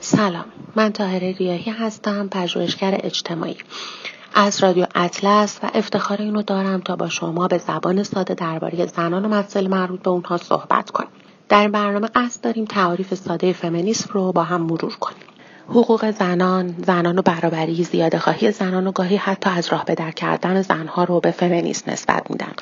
سلام، من طاهره ریاحی هستم، پژوهشگر اجتماعی از رادیو اطلس و افتخار اینو دارم تا با شما به زبان ساده درباره زنان و مسائل مربوط به اونها صحبت کنیم. در این برنامه قصد داریم تعاریف ساده فمینیسم رو با هم مرور کنیم. حقوق زنان، زنان و برابری، زیاده خواهی زنان و گاهی حتی از راه به در کردن زنها رو به فمینیسم نسبت میدن.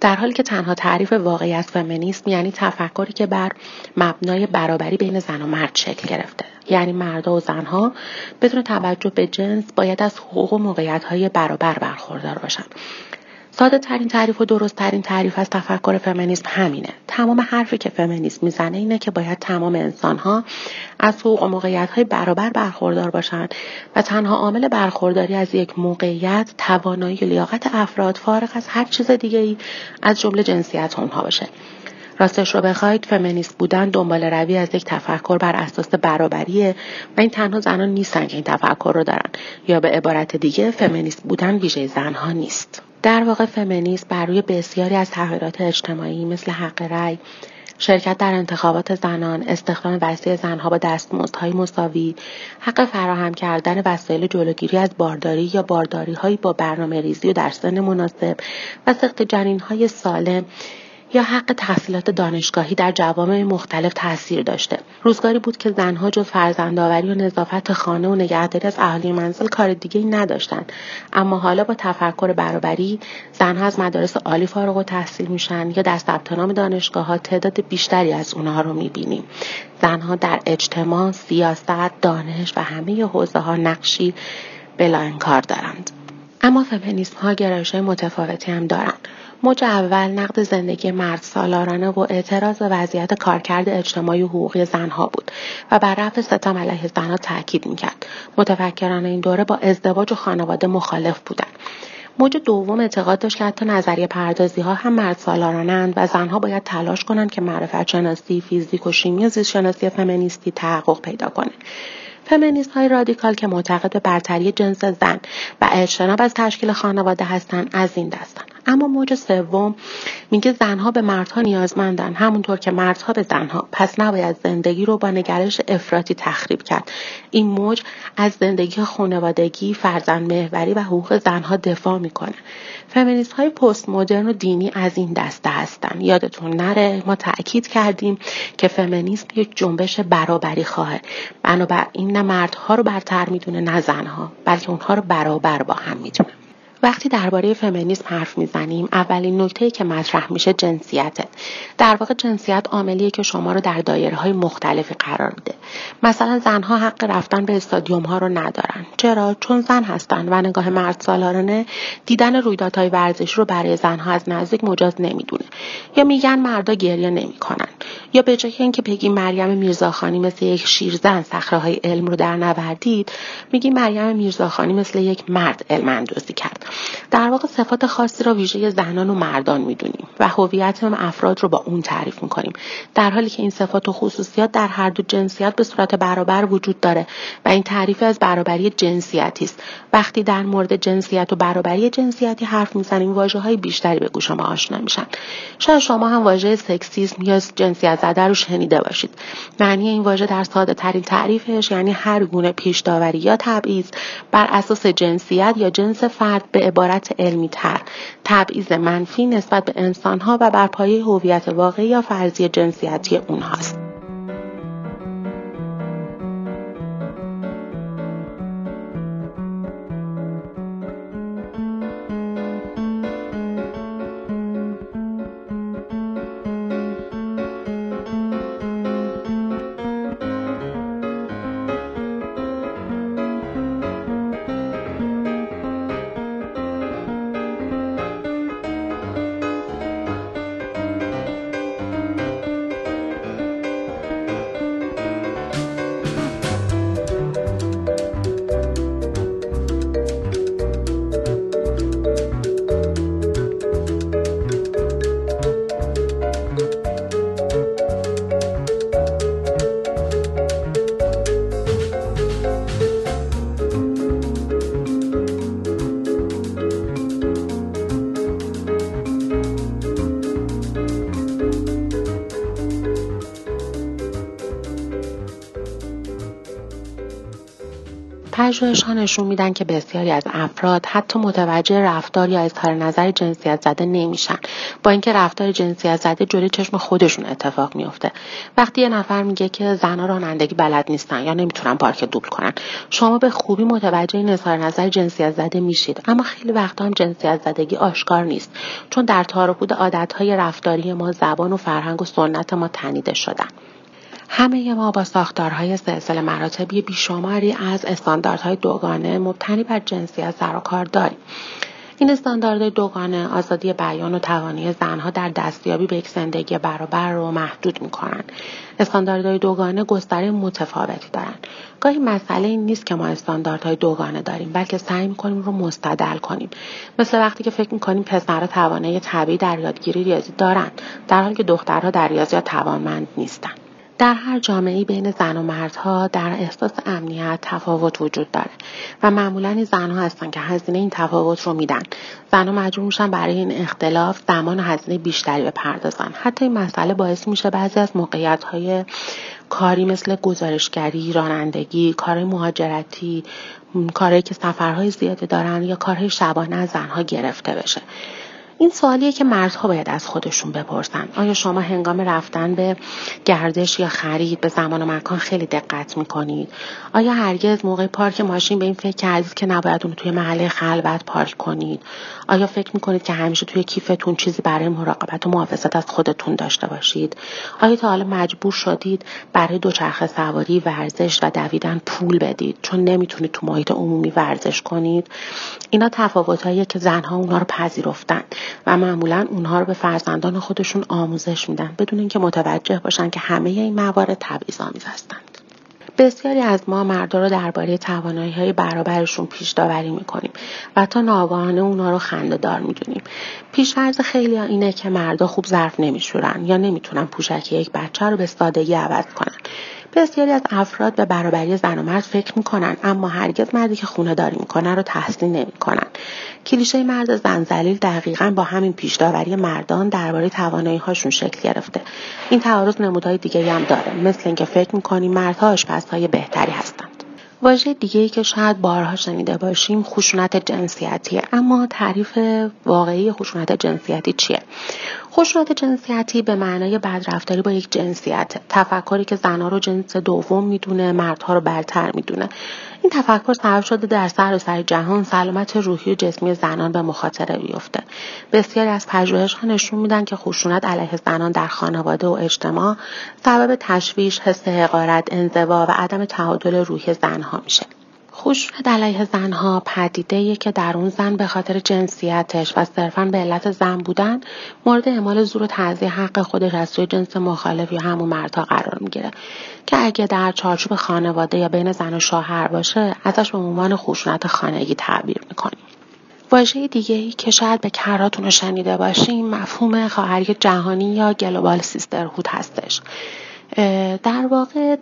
در حالی که تنها تعریف واقعی از فمینیسم یعنی تفکری که بر مبنای برابری بین زن و مرد شکل گرفته، یعنی مردا و زنها بدون توجه به جنس باید از حقوق و موقعیت‌های برابر برخوردار باشند. ساده ترین تعریف و درست ترین تعریف از تفکر فمینیسم همینه. تمام حرفی که فمینیسم میزنه اینه که باید تمام انسان‌ها از حقوق و موقعیت‌های برابر برخوردار باشند و تنها عامل برخورداری از یک موقعیت توانایی و لیاقت افراد فارغ از هر چیز دیگه‌ای از جمله جنسیت اونها باشه. راستش رو بخواید فمینیست بودن دنبال روی از یک تفکر بر اساس برابریه و این تنها زنان نیستن که این تفکر رو دارن، یا به عبارت دیگه فمینیست بودن ویژه زنها نیست. در واقع فمینیست بر روی بسیاری از تغییرات اجتماعی مثل حق رأی، شرکت در انتخابات زنان، استخدام وسیع زنها با دستمزدهای مساوی، حق فراهم کردن وسایل جلوگیری از بارداری یا بارداری‌های با برنامه‌ریزی و در سن مناسب و سقط جنین‌های سالم یا حق تحصیلات دانشگاهی در جوامع مختلف تاثیر داشته. روزگاری بود که زنها جز فرزندآوری و نظافت خانه و نگهداری از اهالی منزل کار دیگه‌ای نداشتند، اما حالا با تفکر برابری زنها از مدارس عالی فارغ التحصیل میشن یا در ثبت نام دانشگاه‌ها تعداد بیشتری از اونها رو می‌بینیم. زنها در اجتماع، سیاست، دانش و همه حوزه‌ها نقشی بلانکار دارند. اما فمینیست‌ها گرایش‌های متفاوتی هم دارند. موج اول نقد زندگی مرد سالارانه و اعتراض به وضعیت کارکرد اجتماعی و حقوقی زنها بود و بر رفع ستم علیه زنها تاکید میکرد. متفکران این دوره با ازدواج و خانواده مخالف بودند. موج دوم اعتقاد داشت که حتی نظریه پردازی ها هم مرد سالارانند و زنها باید تلاش کنند که معرفت شناسی، فیزیک و شیمی و زیست شناسی فمینیستی تحقق پیدا کنه. فمینیست های رادیکال که معتقد به برتری جنس زن و اجتناب از تشکیل خانواده هستند از این دستن. اما موج سوم میگه زنها به مردها نیازمندن همونطور که مردها به زنها، پس نباید زندگی رو با نگرش افراطی تخریب کرد. این موج از زندگی خانوادگی، فرزند محوری و حقوق زنها دفاع میکنه. فمینیست های پست مدرن و دینی از این دسته هستن. یادتون نره ما تاکید کردیم که فمینیسم یک جنبش برابری خواهه، بنابراین نه مردها رو برتر میدونه نه زنها، بلکه اونها رو برابر با هم میدونه. وقتی درباره فمینیسم حرف میزنیم اولین نکته‌ای که مطرح میشه جنسیته. در واقع جنسیت عاملیه که شما رو در دایره‌های مختلفی قرار میده. مثلا زنها حق رفتن به استادیوم‌ها رو ندارن. چرا؟ چون زن هستن و نگاه مردسالارانه دیدن رویدادهای ورزشی رو برای زنها از نزدیک مجاز نمیدونه. یا میگن مردا گریه نمی‌کنن. یا به جای اینکه بگی مریم میرزاخانی مثل یک شیرزن صخره‌های علم رو در نوردید، میگی مریم میرزاخانی مثل یک مرد علم اندوزی کرد. در واقع صفات خاصی را ویژه زنان و مردان میدونیم و هویت افراد رو با اون تعریف میکنیم، در حالی که این صفات و خصوصیات در هر دو جنسیت به صورت برابر وجود داره و این تعریف از برابری جنسیتی است. وقتی در مورد جنسیت و برابری جنسیتی حرف میزنیم واژه‌های بیشتری به گوش ما آشنا میشن. شاید شما هم واژه سکسیسم یا جنسیت زده رو شنیده باشید. معنی این واژه در ساده ترین تعریفش یعنی هر گونه پیش داوری یا تبعیض بر اساس جنسیت یا جنس فرد به عبارت علمی تر تبعیض منفی نسبت به انسان‌ها و بر پایه هویت واقعی یا فرضی جنسیتی اونهاست. پژوهش‌ها نشون میدن که بسیاری از افراد حتی متوجه رفتار یا اظهار نظر جنسیت زده نمیشن، با اینکه رفتار جنسیت زده جلوی چشم خودشون اتفاق میفته. وقتی یه نفر میگه که زن‌ها رانندگی بلد نیستن یا نمیتونن پارک دوبل کنن، شما به خوبی متوجه این اظهار نظر جنسیت زده میشید. اما خیلی وقتا هم جنسیت زدگی آشکار نیست، چون در تار و پود عادت‌های رفتاری ما، زبان و فرهنگ و سنت ما تنیده شدن. همه ما با ساختارهای سلسله مراتبی بیشماری از استانداردهای دوگانه مبتنی بر جنسیت سر و کار داریم. این استانداردهای دوگانه آزادی بیان و توانایی زنها در دستیابی به یک زندگی برابر رو محدود می‌کنن. استانداردهای دوگانه گستره متفاوتی دارن. گاهی مسئله این نیست که ما استانداردهای دوگانه داریم، بلکه سعی می‌کنیم رو مستدل کنیم. مثل وقتی که فکر می‌کنیم پسرها توانایی طبیعی در یادگیری ریاضی دارن، در حالی که دخترها در ریاضیات توانمند نیستن. در هر جامعه‌ای بین زن و مردها در احساس امنیت تفاوت وجود داره و معمولاً زن‌ها هستن که هزینه این تفاوت رو میدن. زن‌ها مجبور میشن برای این اختلاف زمان و هزینه بیشتری بپردازن. حتی این مسئله باعث میشه بعضی از موقعیت‌های کاری مثل گزارشگری، رانندگی، کارهای مهاجرتی، کارهایی که سفرهای زیاده دارن یا کارهای شبانه از زن‌ها گرفته بشه. این سوالیه که مردها باید از خودشون بپرسن. آیا شما هنگام رفتن به گردش یا خرید به زمان و مکان خیلی دقت میکنید؟ آیا هرگز موقع پارک ماشین به این فکر کردید که نباید اون توی محله خلوت پارک کنید؟ آیا فکر میکنید که همیشه توی کیفتون چیزی برای مراقبت و محافظت از خودتون داشته باشید؟ آیا تا حالا مجبور شدید برای دوچرخه سواری، ورزش و دویدن پول بدید چون نمیتونید تو محیط عمومی ورزش کنید؟ اینا تفاوتاییه که زنها اونها رو پذیرفتن و معمولا اونها رو به فرزندان خودشون آموزش میدن، بدون اینکه متوجه باشن که همه این موارد تبعیض‌آمیز هستند. بسیاری از ما مردا رو درباره توانایی‌های برابرشون پیش داوری می‌کنیم و تا ناگهانه اونها رو خنده‌دار می‌دونیم. پیش‌فرض خیلی‌ها اینه که مردا خوب ظرف نمی‌شورن یا نمی‌تونن پوشک یک بچه رو به سادگی عوض کنن. بسیاری از افراد به برابری زن و مرد فکر می‌کنن، اما هرگز مردی که خونه‌داری می‌کنه رو تحسین نمی‌کنن. کلیشه مرد زن ذلیل دقیقاً با همین پیش‌داوری مردان درباره توانایی‌هاشون شکل گرفته. این تعارض نمودهای دیگه‌ای هم داره، مثل اینکه فکر می‌کنیم مردها آشپزهای بهتری هستند. واژه دیگه‌ای که شاید بارها شنیده باشیم خشونت جنسیتیه. اما تعریف واقعی خشونت جنسیتی چیه؟ خشونت جنسیتی به معنای بدرفتاری با یک جنسیت، تفکری که زنها رو جنس دوم میدونه، مردها رو برتر میدونه. این تفکر سبب شده در سراسر جهان سلامت روحی و جسمی زنان به مخاطره بیفته. بسیاری از پژوهش‌ها نشون میدن که خشونت علیه زنان در خانواده و اجتماع سبب تشویش، حس حقارت، انزوا و عدم تعادل روحی زنها میشه. خشونت علیه زنها پدیده‌ایه که در اون زن به خاطر جنسیتش و صرفاً به علت زن بودن مورد اعمال زور و تضییع حق خودش از سوی جنس مخالف یا همون مردها قرار میگیره که اگه در چارچوب خانواده یا بین زن و شوهر باشه ازش به عنوان خشونت خانگی تعبیر میکنیم. واژه دیگه‌ای که شاید به کراتون رو شنیده باشیم مفهوم خواهری جهانی یا گلوبال سیسترهود هستش. در واقع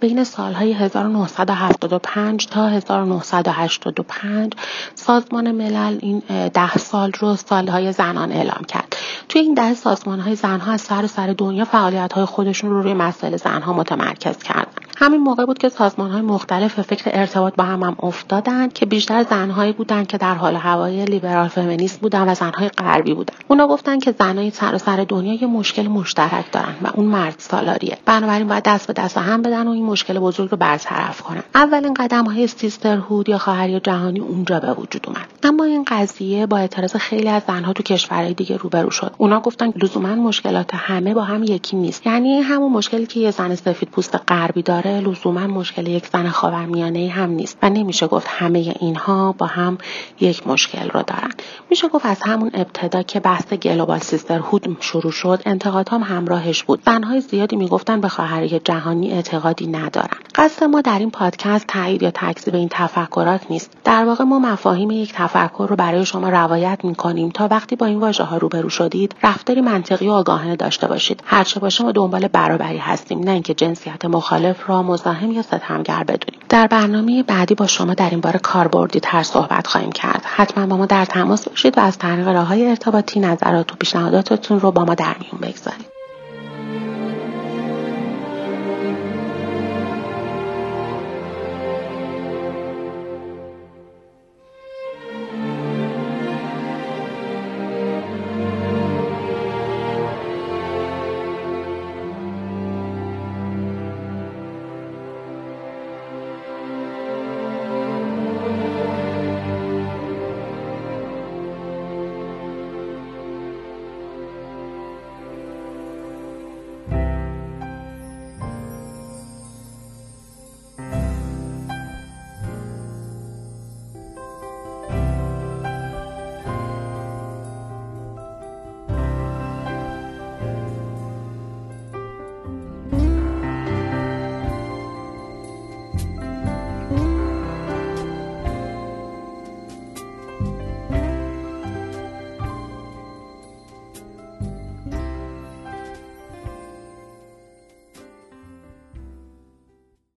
بین سالهای 1975 تا 1985 سازمان ملل این 10 سال رو سالهای زنان اعلام کرد. توی این 10 سازمان‌های زن‌ها از سراسر دنیا فعالیت‌های خودشون رو روی مسائل زن‌ها متمرکز کردن. همین موقع بود که سازمان‌های مختلف به فکر ارتباط با هم افتادن که بیشتر زن‌هایی بودن که در حال هوای لیبرال فمینیست بودن و زن‌های غربی بودن. اونا گفتن که زن‌های سراسر دنیا یه مشکل مشترک دارن و اون مرد سالاریه. بنابراین باید دست به دست هم بدن و این مشکل بزرگ رو برطرف کنن. اولین قدم‌های سیسترهود یا خواهری جهانی اونجا به وجود اومد. اما این قضیه با اعتراض خیلی از زن‌ها تو کشورهای دیگه روبرو شد. اونا گفتن لزوما مشکلات همه با هم یکی نیست. یعنی همون مشکلی که یه زن سفیدپوست غربی داره لزوما مشکل یک زن خاورمیانه‌ای هم نیست و نمیشه گفت همه اینها با هم یک مشکل رو دارن. میشه گفت از همون ابتدا که بحث گلوبال سیسترهود شروع شد انتقادام همراهش بود. زن‌های زیادی میگفتن به خواهری جهانی اعتقادی ندارن. قصد ما در این پادکست تایید یا تکذیب این تفکرات نیست. در واقع ما مفاهیم یک تفکر رو برای شما روایت می‌کنیم تا وقتی با این واژه‌ها روبرو شدید رفتاری منطقی و آگاهانه داشته باشید. هرچه باشه ما دنبال برابری هستیم، نه اینکه جنسیت مخالف را مزاحم یا ستمگر بدونیم. در برنامه بعدی با شما در این باره کاربردی‌تر صحبت خواهیم کرد. حتما با ما در تماس باشید و از طریق راه‌های ارتباطی نظرات و پیشنهاداتتون رو با ما در میون بگذارید.